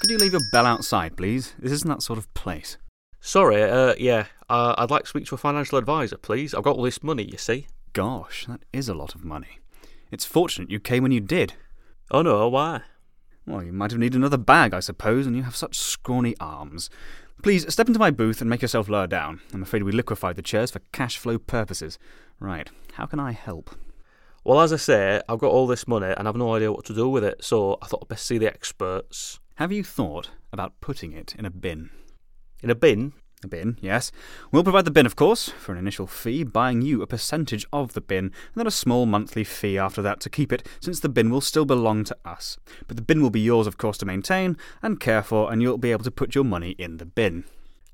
Could you leave your bell outside, please? This isn't that sort of place. Sorry, I'd like to speak to a financial advisor, please. I've got all this money, you see. Gosh, that is a lot of money. It's fortunate you came when you did. Oh no, why? Well, you might have needed another bag, I suppose, and you have such scrawny arms. Please, step into my booth and make yourself lower down. I'm afraid we liquefied the chairs for cash flow purposes. Right, how can I help? Well, as I say, I've got all this money and I've no idea what to do with it, so I thought I'd best see the experts. Have you thought about putting it in a bin? In a bin? A bin, yes. We'll provide the bin, of course, for an initial fee, buying you a percentage of the bin, and then a small monthly fee after that to keep it, since the bin will still belong to us. But the bin will be yours, of course, to maintain and care for, and you'll be able to put your money in the bin.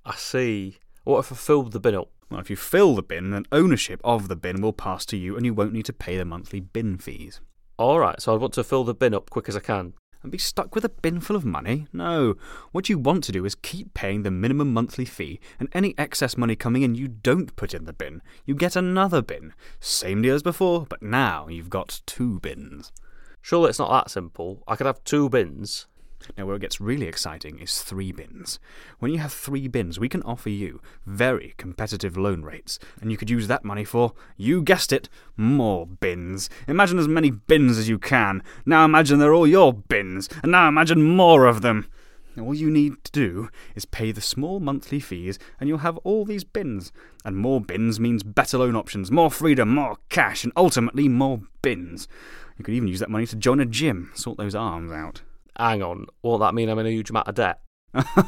I see. What if I filled the bin up? Well, if you fill the bin, then ownership of the bin will pass to you, and you won't need to pay the monthly bin fees. All right, so I want to fill the bin up quick as I can. And be stuck with a bin full of money? No. What you want to do is keep paying the minimum monthly fee, and any excess money coming in you don't put in the bin. You get another bin. Same deal as before, but now you've got two bins. Surely it's not that simple. I could have two bins. Now, where it gets really exciting is three bins. When you have three bins, we can offer you very competitive loan rates, and you could use that money for, you guessed it, more bins. Imagine as many bins as you can. Now imagine they're all your bins, and now imagine more of them. All you need to do is pay the small monthly fees, and you'll have all these bins. And more bins means better loan options, more freedom, more cash, and ultimately more bins. You could even use that money to join a gym, sort those arms out. Hang on, won't that mean I'm in a huge amount of debt?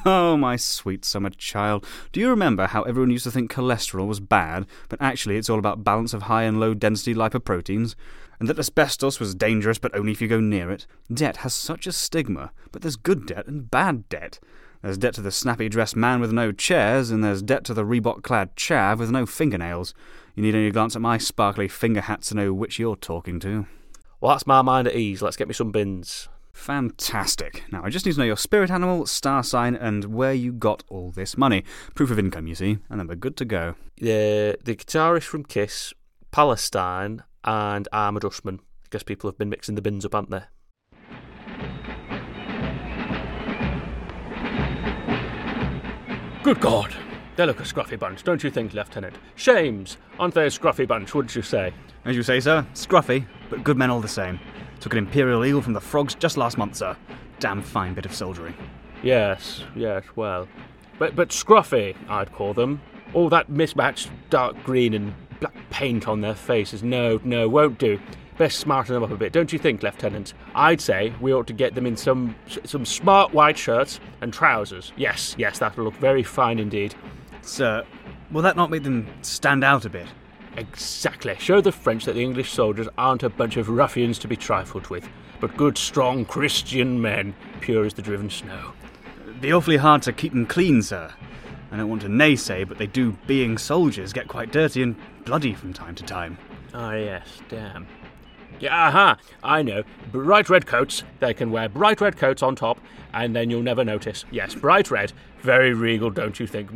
Oh, my sweet summer child. Do you remember how everyone used to think cholesterol was bad, but actually it's all about balance of high and low density lipoproteins? And that asbestos was dangerous, but only if you go near it? Debt has such a stigma, but there's good debt and bad debt. There's debt to the snappy-dressed man with no chairs, and there's debt to the Reebok-clad chav with no fingernails. You need only glance at my sparkly finger hat to know which you're talking to. Well, that's my mind at ease. Let's get me some bins. Fantastic. Now, I just need to know your spirit animal, star sign, and where you got all this money. Proof of income, you see, and then we're good to go. Yeah, the guitarist from Kiss, Palestine, and I'm a Dutchman. I guess people have been mixing the bins up, haven't they? Good God! They look a scruffy bunch, don't you think, Lieutenant? Shames! Aren't they a scruffy bunch, wouldn't you say? As you say, sir, scruffy, but good men all the same. Took an Imperial Eagle from the frogs just last month, sir. Damn fine bit of soldiery. Yes, well. But scruffy, I'd call them. All that mismatched dark green and black paint on their faces. No, won't do. Best smarten them up a bit, don't you think, Lieutenant? I'd say we ought to get them in some smart white shirts and trousers. Yes, that'll look very fine indeed. Sir, will that not make them stand out a bit? Exactly. Show the French that the English soldiers aren't a bunch of ruffians to be trifled with, but good, strong Christian men, pure as the driven snow. It'd be awfully hard to keep them clean, sir. I don't want to naysay, but they do, being soldiers, get quite dirty and bloody from time to time. Ah, yes, damn. Yeah, aha, I know. Bright red coats. They can wear bright red coats on top, and then you'll never notice. Yes, bright red. Very regal, don't you think?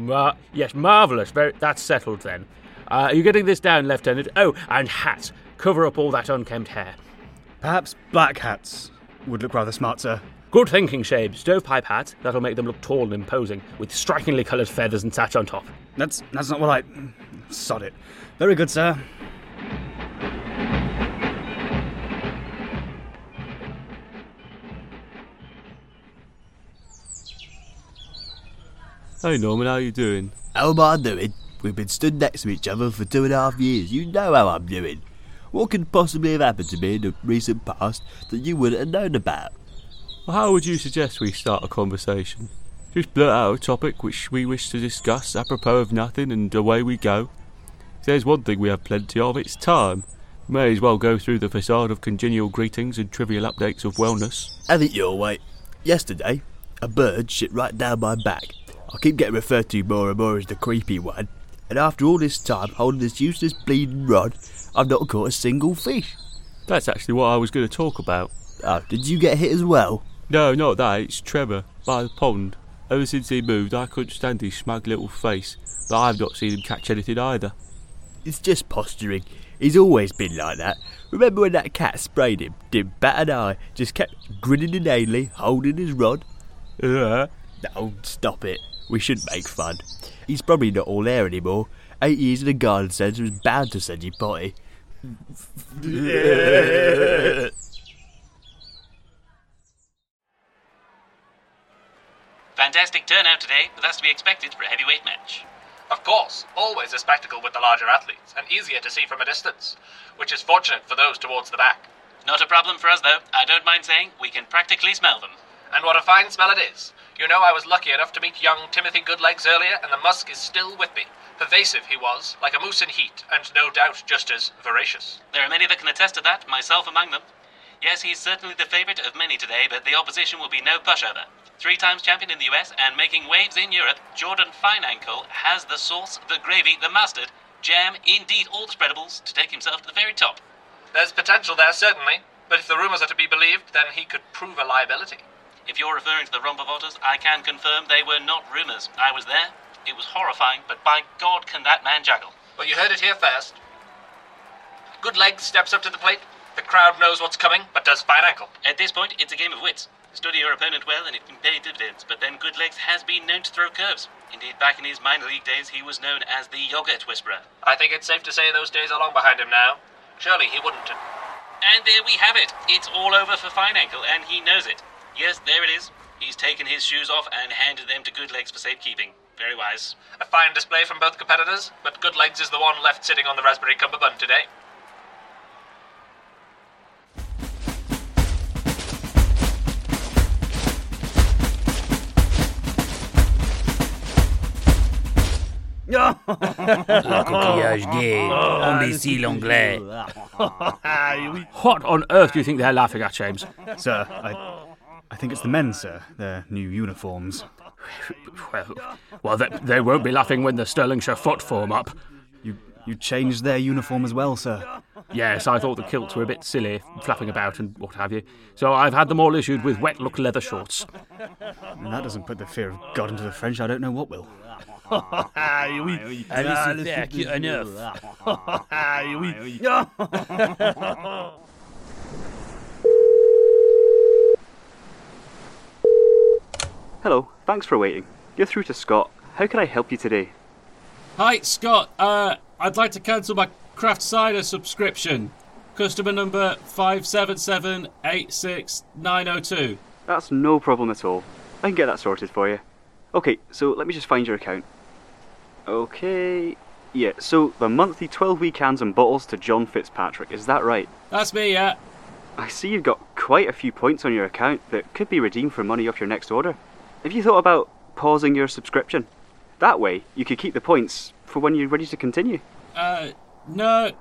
Yes, marvellous. That's settled, then. Are you getting this down, Lieutenant? Oh, and hats. Cover up all that unkempt hair. Perhaps black hats would look rather smart, sir. Good thinking, Shabe. Stovepipe hats. That'll make them look tall and imposing, with strikingly coloured feathers and thatch on top. That's not what I... Sod it. Very good, sir. Hey Norman, how you doing? How am I doing? We've been stood next to each other for 2.5 years. You know how I'm doing. What could possibly have happened to me in the recent past that you wouldn't have known about? Well, how would you suggest we start a conversation? Just blurt out a topic which we wish to discuss apropos of nothing and away we go. If there's one thing we have plenty of, it's time. We may as well go through the facade of congenial greetings and trivial updates of wellness. Have it your way. Yesterday, a bird shit right down my back. I keep getting referred to more and more as the creepy one. And after all this time holding this useless bleeding rod, I've not caught a single fish. That's actually what I was going to talk about. Oh, did you get hit as well? No, not that. It's Trevor, by the pond. Ever since he moved, I couldn't stand his smug little face. But I've not seen him catch anything either. It's just posturing. He's always been like that. Remember when that cat sprayed him? Didn't bat an eye. Just kept grinning inanely, holding his rod. Oh, stop it. We shouldn't make fun. He's probably not all there anymore. 8 years in the garden centre was bound to send you potty. Fantastic turnout today, but that's to be expected for a heavyweight match. Of course, always a spectacle with the larger athletes, and easier to see from a distance, which is fortunate for those towards the back. Not a problem for us though, I don't mind saying we can practically smell them. And what a fine smell it is. You know, I was lucky enough to meet young Timothy Goodlegs earlier, and the musk is still with me. Pervasive he was, like a moose in heat, and no doubt just as voracious. There are many that can attest to that, myself among them. Yes, he's certainly the favourite of many today, but the opposition will be no pushover. 3 times champion in the US and making waves in Europe, Jordan Fineankle has the sauce, the gravy, the mustard, jam, indeed all the spreadables, to take himself to the very top. There's potential there, certainly, but if the rumours are to be believed, then he could prove a liability. If you're referring to the Rompavotters, I can confirm they were not rumours. I was there. It was horrifying, but by God can that man juggle. Well, you heard it here first. Goodlegs steps up to the plate. The crowd knows what's coming, but does Fineankle. At this point, it's a game of wits. Study your opponent well and it can pay dividends, but then Goodlegs has been known to throw curves. Indeed, back in his minor league days, he was known as the Yogurt Whisperer. I think it's safe to say those days are long behind him now. Surely he wouldn't. And there we have it. It's all over for Fineankle, and he knows it. Yes, there it is. He's taken his shoes off and handed them to Goodlegs for safekeeping. Very wise. A fine display from both competitors, but Goodlegs is the one left sitting on the raspberry cummerbund today. La coquillage gay, imbécile anglais. What on earth do you think they're laughing at, James? Sir, I think it's the men, sir. Their new uniforms. Well, they won't be laughing when the Stirlingshire foot form up. You changed their uniform as well, sir? Yes, I thought the kilts were a bit silly, flapping about and what have you. So I've had them all issued with wet-look leather shorts. And that doesn't put the fear of God into the French. I don't know what will. Hello, thanks for waiting. You're through to Scott. How can I help you today? Hi, Scott. I'd like to cancel my Craft Cider subscription. Customer number 577-86902. That's no problem at all. I can get that sorted for you. Okay, so let me just find your account. Okay. Yeah, so the monthly 12-week cans and bottles to John Fitzpatrick, is that right? That's me, yeah. I see you've got quite a few points on your account that could be redeemed for money off your next order. Have you thought about pausing your subscription? That way, you could keep the points for when you're ready to continue. No,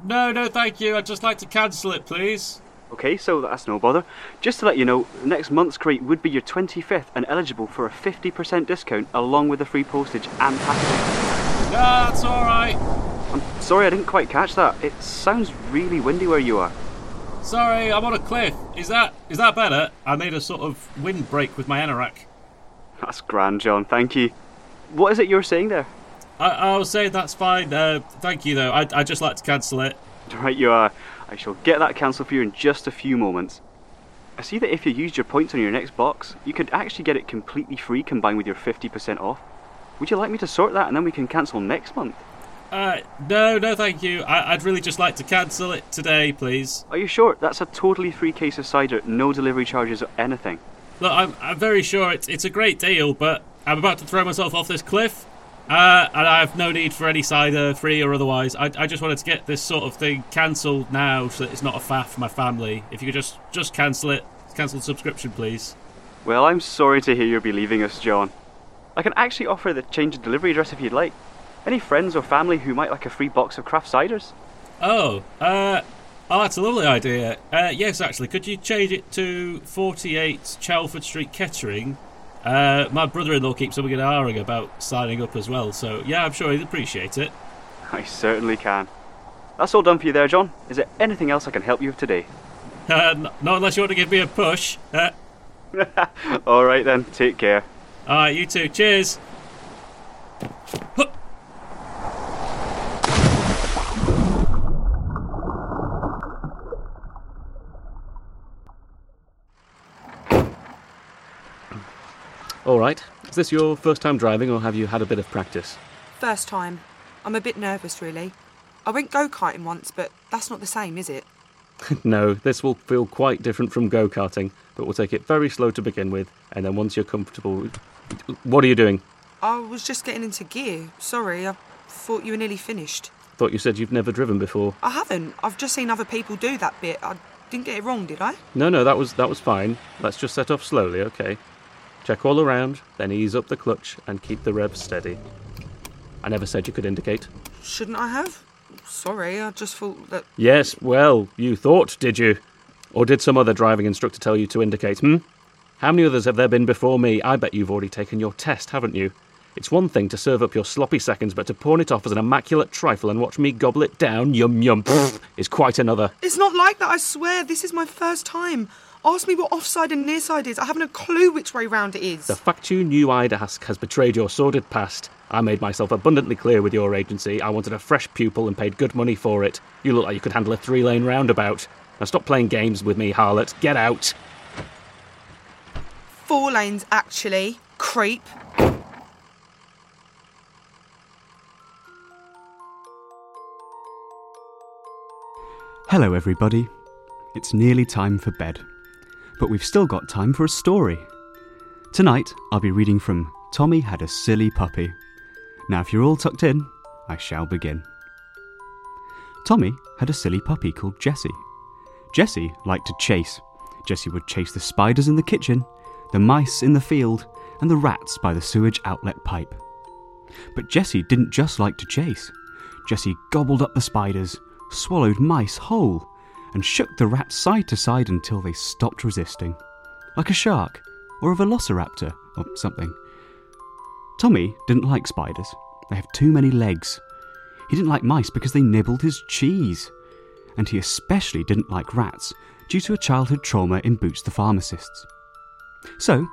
thank you. I'd just like to cancel it, please. Okay, so that's no bother. Just to let you know, next month's crate would be your 25th and eligible for a 50% discount along with the free postage and packaging. Nah, that's alright. I'm sorry I didn't quite catch that. It sounds really windy where you are. Sorry, I'm on a cliff. Is that better? I made a sort of windbreak with my anorak. That's grand, John, thank you. What is it you were saying there? I was saying that's fine, thank you though. I'd just like to cancel it. Right you are. I shall get that cancelled for you in just a few moments. I see that if you used your points on your next box, you could actually get it completely free combined with your 50% off. Would you like me to sort that and then we can cancel next month? No, thank you. I'd really just like to cancel it today, please. Are you sure? That's a totally free case of cider, no delivery charges or anything. Look, I'm very sure it's a great deal, but I'm about to throw myself off this cliff. And I have no need for any cider, free or otherwise. I just wanted to get this sort of thing cancelled now so that it's not a faff for my family. If you could just cancel it. Cancel the subscription, please. Well, I'm sorry to hear you'll be leaving us, John. I can actually offer the change of delivery address if you'd like. Any friends or family who might like a free box of Craft Ciders? Oh, that's a lovely idea. Yes, actually, could you change it to 48 Chalford Street, Kettering? My brother-in-law keeps something in our ring about signing up as well, so yeah, I'm sure he'd appreciate it. I certainly can. That's all done for you there, John. Is there anything else I can help you with today? Not unless you want to give me a push. Alright then, take care. Alright, you too, cheers. All right. Is this your first time driving, or have you had a bit of practice? First time. I'm a bit nervous, really. I went go-karting once, but that's not the same, is it? No, this will feel quite different from go-karting, but we'll take it very slow to begin with, and then once you're comfortable... What are you doing? I was just getting into gear. Sorry, I thought you were nearly finished. Thought you said you've never driven before. I haven't. I've just seen other people do that bit. I didn't get it wrong, did I? No, that was fine. Let's just set off slowly, OK? Check all around, then ease up the clutch and keep the revs steady. I never said you could indicate. Shouldn't I have? Sorry, I just thought that... Yes, well, you thought, did you? Or did some other driving instructor tell you to indicate, How many others have there been before me? I bet you've already taken your test, haven't you? It's one thing to serve up your sloppy seconds, but to pawn it off as an immaculate trifle and watch me gobble it down, yum, is quite another. It's not like that, I swear. This is my first time. Ask me what offside and nearside is. I haven't a clue which way round it is. The fact you knew I'd ask has betrayed your sordid past. I made myself abundantly clear with your agency. I wanted a fresh pupil and paid good money for it. You look like you could handle a three-lane roundabout. Now stop playing games with me, harlot. Get out. 4 lanes, actually. Creep. Hello, everybody. It's nearly time for bed, but we've still got time for a story. Tonight, I'll be reading from Tommy Had a Silly Puppy. Now, if you're all tucked in, I shall begin. Tommy had a silly puppy called Jessie. Jessie liked to chase. Jessie would chase the spiders in the kitchen, the mice in the field, and the rats by the sewage outlet pipe. But Jessie didn't just like to chase. Jessie gobbled up the spiders, swallowed mice whole, and shook the rats side to side until they stopped resisting, like a shark or a velociraptor or something. Tommy didn't like spiders. They have too many legs. He didn't like mice because they nibbled his cheese. And he especially didn't like rats due to a childhood trauma in Boots the Pharmacist's. So,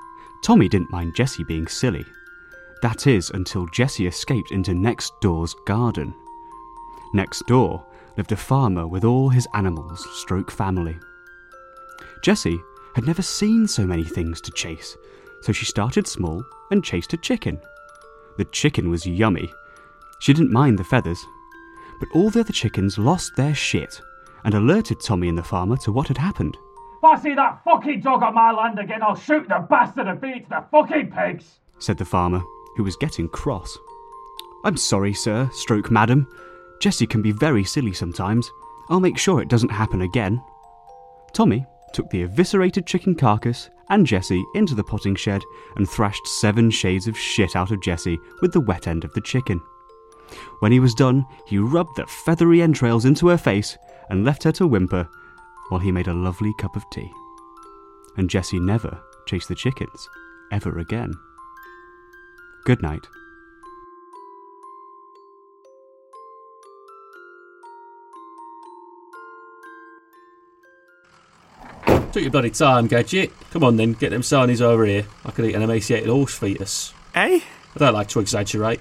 Tommy didn't mind Jessie being silly. That is, until Jessie escaped into next door's garden. Next door lived a farmer with all his animals / family. Jessie had never seen so many things to chase, so she started small and chased a chicken. The chicken was yummy. She didn't mind the feathers, but all the other chickens lost their shit and alerted Tommy and the farmer to what had happened. If I see that fucking dog on my land again, I'll shoot the bastard and feed it to the fucking pigs, said the farmer, who was getting cross. I'm sorry, sir, madam. Jessie can be very silly sometimes. I'll make sure it doesn't happen again. Tommy took the eviscerated chicken carcass and Jessie into the potting shed and thrashed 7 shades of shit out of Jessie with the wet end of the chicken. When he was done, he rubbed the feathery entrails into her face and left her to whimper while he made a lovely cup of tea. And Jessie never chased the chickens ever again. Good night. Took your bloody time, Gadget. Come on then, get them sarnies over here. I could eat an emaciated horse fetus. Eh? I don't like to exaggerate.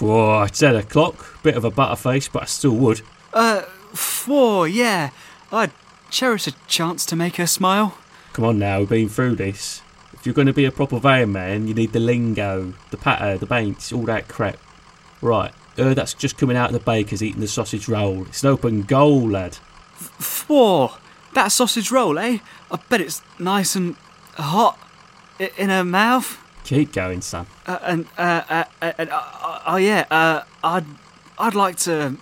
Whoa, it's 10:00. Bit of a butterface, but I still would. Whoa, yeah. I'd cherish a chance to make her smile. Come on now, we've been through this. If you're going to be a proper van man, you need the lingo, the patter, the baints, all that crap. Right, that's just coming out of the baker's eating the sausage roll. It's an open goal, lad. Whoa. That sausage roll, eh? I bet it's nice and hot in her mouth. Keep going, son. I'd like to,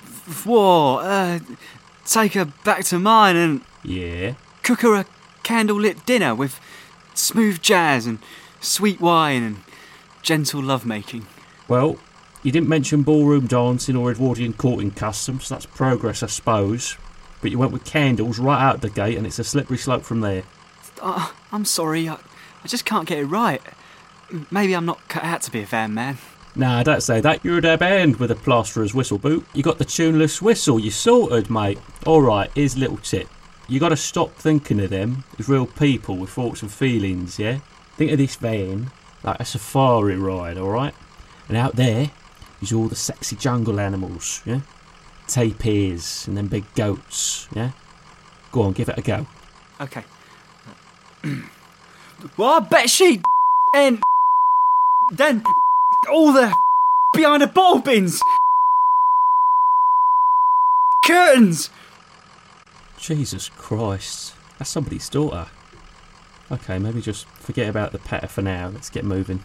take her back to mine and... Yeah? Cook her a candlelit dinner with smooth jazz and sweet wine and gentle lovemaking. Well, you didn't mention ballroom dancing or Edwardian courting customs, so that's progress, I suppose. But you went with candles right out the gate and it's a slippery slope from there. I'm sorry, I just can't get it right. Maybe I'm not cut out to be a van man. Nah, don't say that. You're a dab hand with a plasterer's whistle boot. You got the tuneless whistle, you sorted, mate. Alright, here's a little tip. You got to stop thinking of them as real people with thoughts and feelings, yeah? Think of this van like a safari ride, alright? And out there is all the sexy jungle animals, yeah? Tapirs and then big goats, yeah? Go on, give it a go. Okay. Well, I bet she and then all the behind the bottle bins, curtains. Jesus Christ, that's somebody's daughter. Okay, maybe just forget about the patter for now. Let's get moving.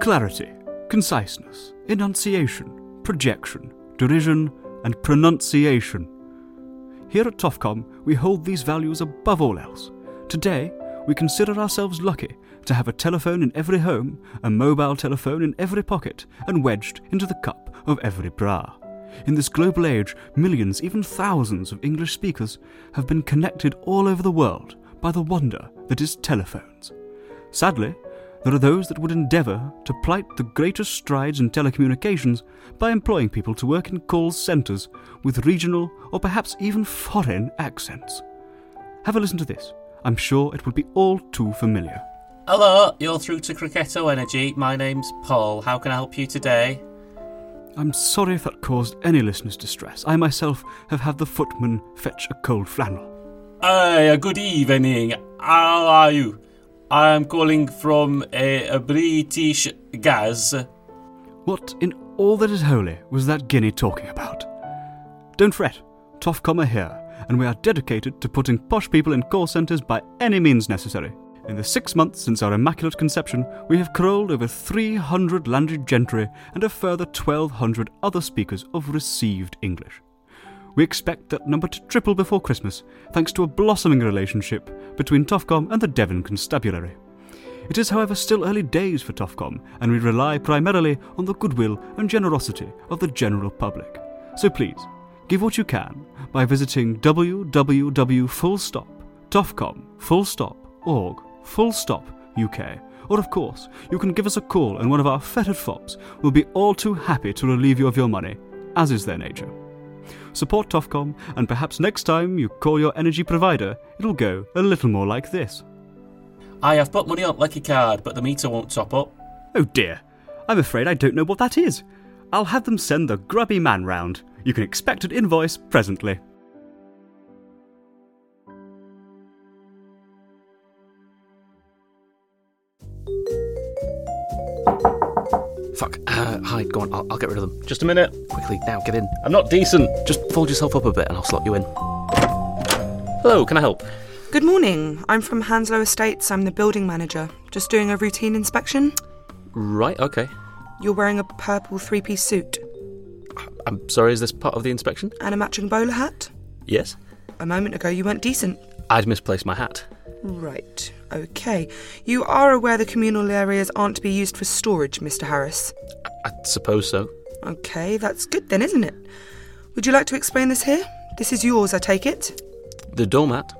Clarity, conciseness, enunciation, projection, derision, and pronunciation. Here at Tofcom, we hold these values above all else. Today, we consider ourselves lucky to have a telephone in every home, a mobile telephone in every pocket, and wedged into the cup of every bra. In this global age, millions, even thousands of English speakers have been connected all over the world by the wonder that is telephones. Sadly, there are those that would endeavour to plight the greatest strides in telecommunications by employing people to work in call centres with regional or perhaps even foreign accents. Have a listen to this. I'm sure it will be all too familiar. Hello, you're through to Croquetto Energy. My name's Paul. How can I help you today? I'm sorry if that caused any listeners distress. I myself have had the footman fetch a cold flannel. Hey, good evening. How are you? I am calling from a British Gas. What in all that is holy was that guinea talking about? Don't fret, Tofcom are here, and we are dedicated to putting posh people in call centres by any means necessary. In the 6 months since our immaculate conception, we have crawled over 300 landed gentry and a further 1,200 other speakers of received English. We expect that number to triple before Christmas, thanks to a blossoming relationship between Tofcom and the Devon Constabulary. It is, however, still early days for Tofcom, and we rely primarily on the goodwill and generosity of the general public. So please, give what you can by visiting www.tofcom.org/UK. Or of course, you can give us a call and one of our fettered fops will be all too happy to relieve you of your money, as is their nature. Support Tofcom, and perhaps next time you call your energy provider, it'll go a little more like this. I have put money on Lucky Card, but the meter won't top up. Oh dear, I'm afraid I don't know what that is. I'll have them send the grubby man round. You can expect an invoice presently. Fuck. Hide, go on, I'll get rid of them. Just a minute. Quickly, now, get in. I'm not decent. Just fold yourself up a bit and I'll slot you in. Hello, can I help? Good morning. I'm from Hanslow Estates. I'm the building manager. Just doing a routine inspection. Right, okay. You're wearing a purple three-piece suit. I'm sorry, is this part of the inspection? And a matching bowler hat? Yes. A moment ago you weren't decent. I'd misplaced my hat. Right, okay. You are aware the communal areas aren't to be used for storage, Mr. Harris? I suppose so. Okay, that's good then, isn't it? Would you like to explain this here? This is yours, I take it? The doormat?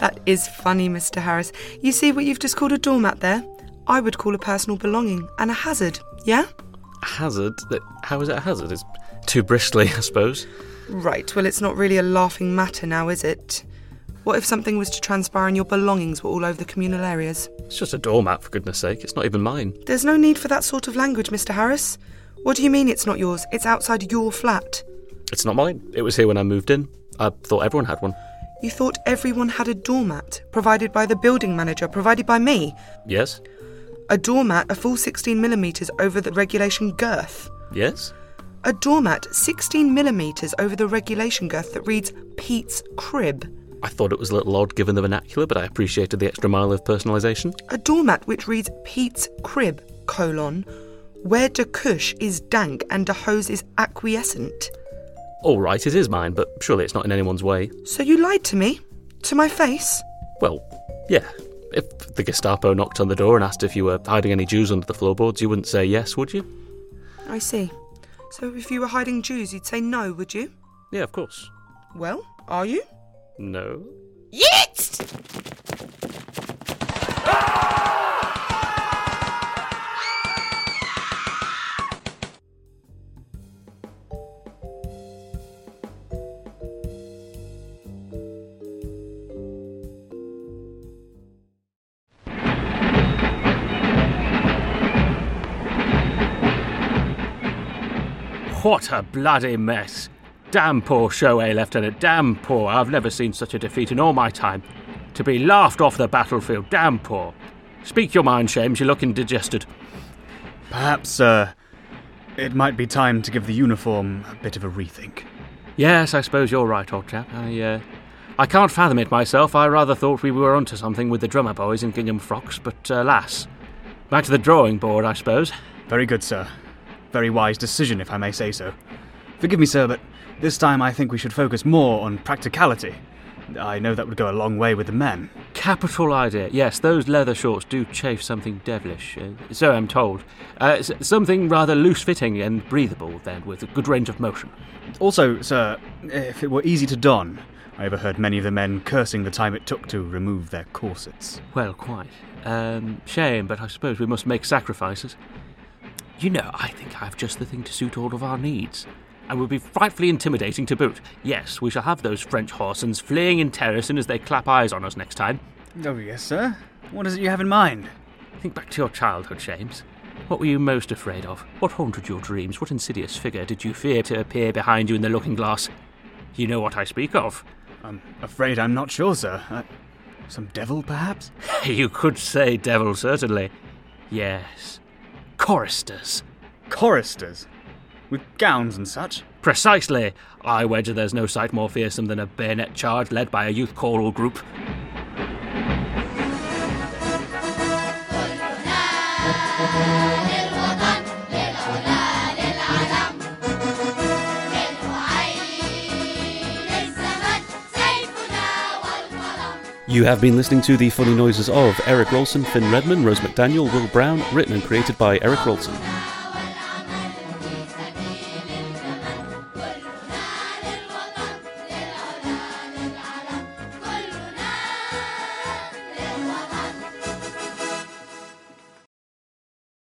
That is funny, Mr. Harris. You see what you've just called a doormat there? I would call a personal belonging and a hazard, yeah? A hazard? How is it a hazard? It's too bristly, I suppose. Right, well, it's not really a laughing matter now, is it? What if something was to transpire and your belongings were all over the communal areas? It's just a doormat, for goodness sake. It's not even mine. There's no need for that sort of language, Mr. Harris. What do you mean it's not yours? It's outside your flat. It's not mine. It was here when I moved in. I thought everyone had one. You thought everyone had a doormat, provided by the building manager, provided by me? Yes. A doormat, a full 16 millimetres over the regulation girth? Yes. A doormat, 16 millimetres over the regulation girth that reads Pete's Crib. I thought it was a little odd given the vernacular, but I appreciated the extra mile of personalisation. A doormat which reads Pete's Crib, where de cush is dank and de hose is acquiescent. All right, it is mine, but surely it's not in anyone's way. So you lied to me? To my face? Well, yeah. If the Gestapo knocked on the door and asked if you were hiding any Jews under the floorboards, you wouldn't say yes, would you? I see. So if you were hiding Jews, you'd say no, would you? Yeah, of course. Well, are you? No. Yeet! What a bloody mess. Damn poor show, eh, Lieutenant? Damn poor. I've never seen such a defeat in all my time. To be laughed off the battlefield. Damn poor. Speak your mind, Shames. You're looking digested. Perhaps, sir, it might be time to give the uniform a bit of a rethink. Yes, I suppose you're right, old chap. I can't fathom it myself. I rather thought we were onto something with the drummer boys in gingham frocks, but alas. Back to the drawing board, I suppose. Very good, sir. Very wise decision, if I may say so. Forgive me, sir, but this time I think we should focus more on practicality. I know that would go a long way with the men. Capital idea. Yes, those leather shorts do chafe something devilish, so I'm told. Something rather loose-fitting and breathable, then, with a good range of motion. Also, sir, if it were easy to don, I overheard many of the men cursing the time it took to remove their corsets. Well, quite. Shame, but I suppose we must make sacrifices. You know, I think I've just the thing to suit all of our needs. And will be frightfully intimidating to boot. Yes, we shall have those French horsens fleeing in terror as soon as they clap eyes on us next time. Oh, yes, sir. What is it you have in mind? Think back to your childhood, James. What were you most afraid of? What haunted your dreams? What insidious figure did you fear to appear behind you in the looking-glass? You know what I speak of. I'm afraid I'm not sure, sir. Some devil, perhaps? You could say devil, certainly. Yes. Choristers. Choristers? With gowns and such? Precisely. I wager there's no sight more fearsome than a bayonet charge led by a youth choral group. You have been listening to the funny noises of Eric Rolson, Finn Redman, Rose McDaniel, Will Brown, written and created by Eric Rolson.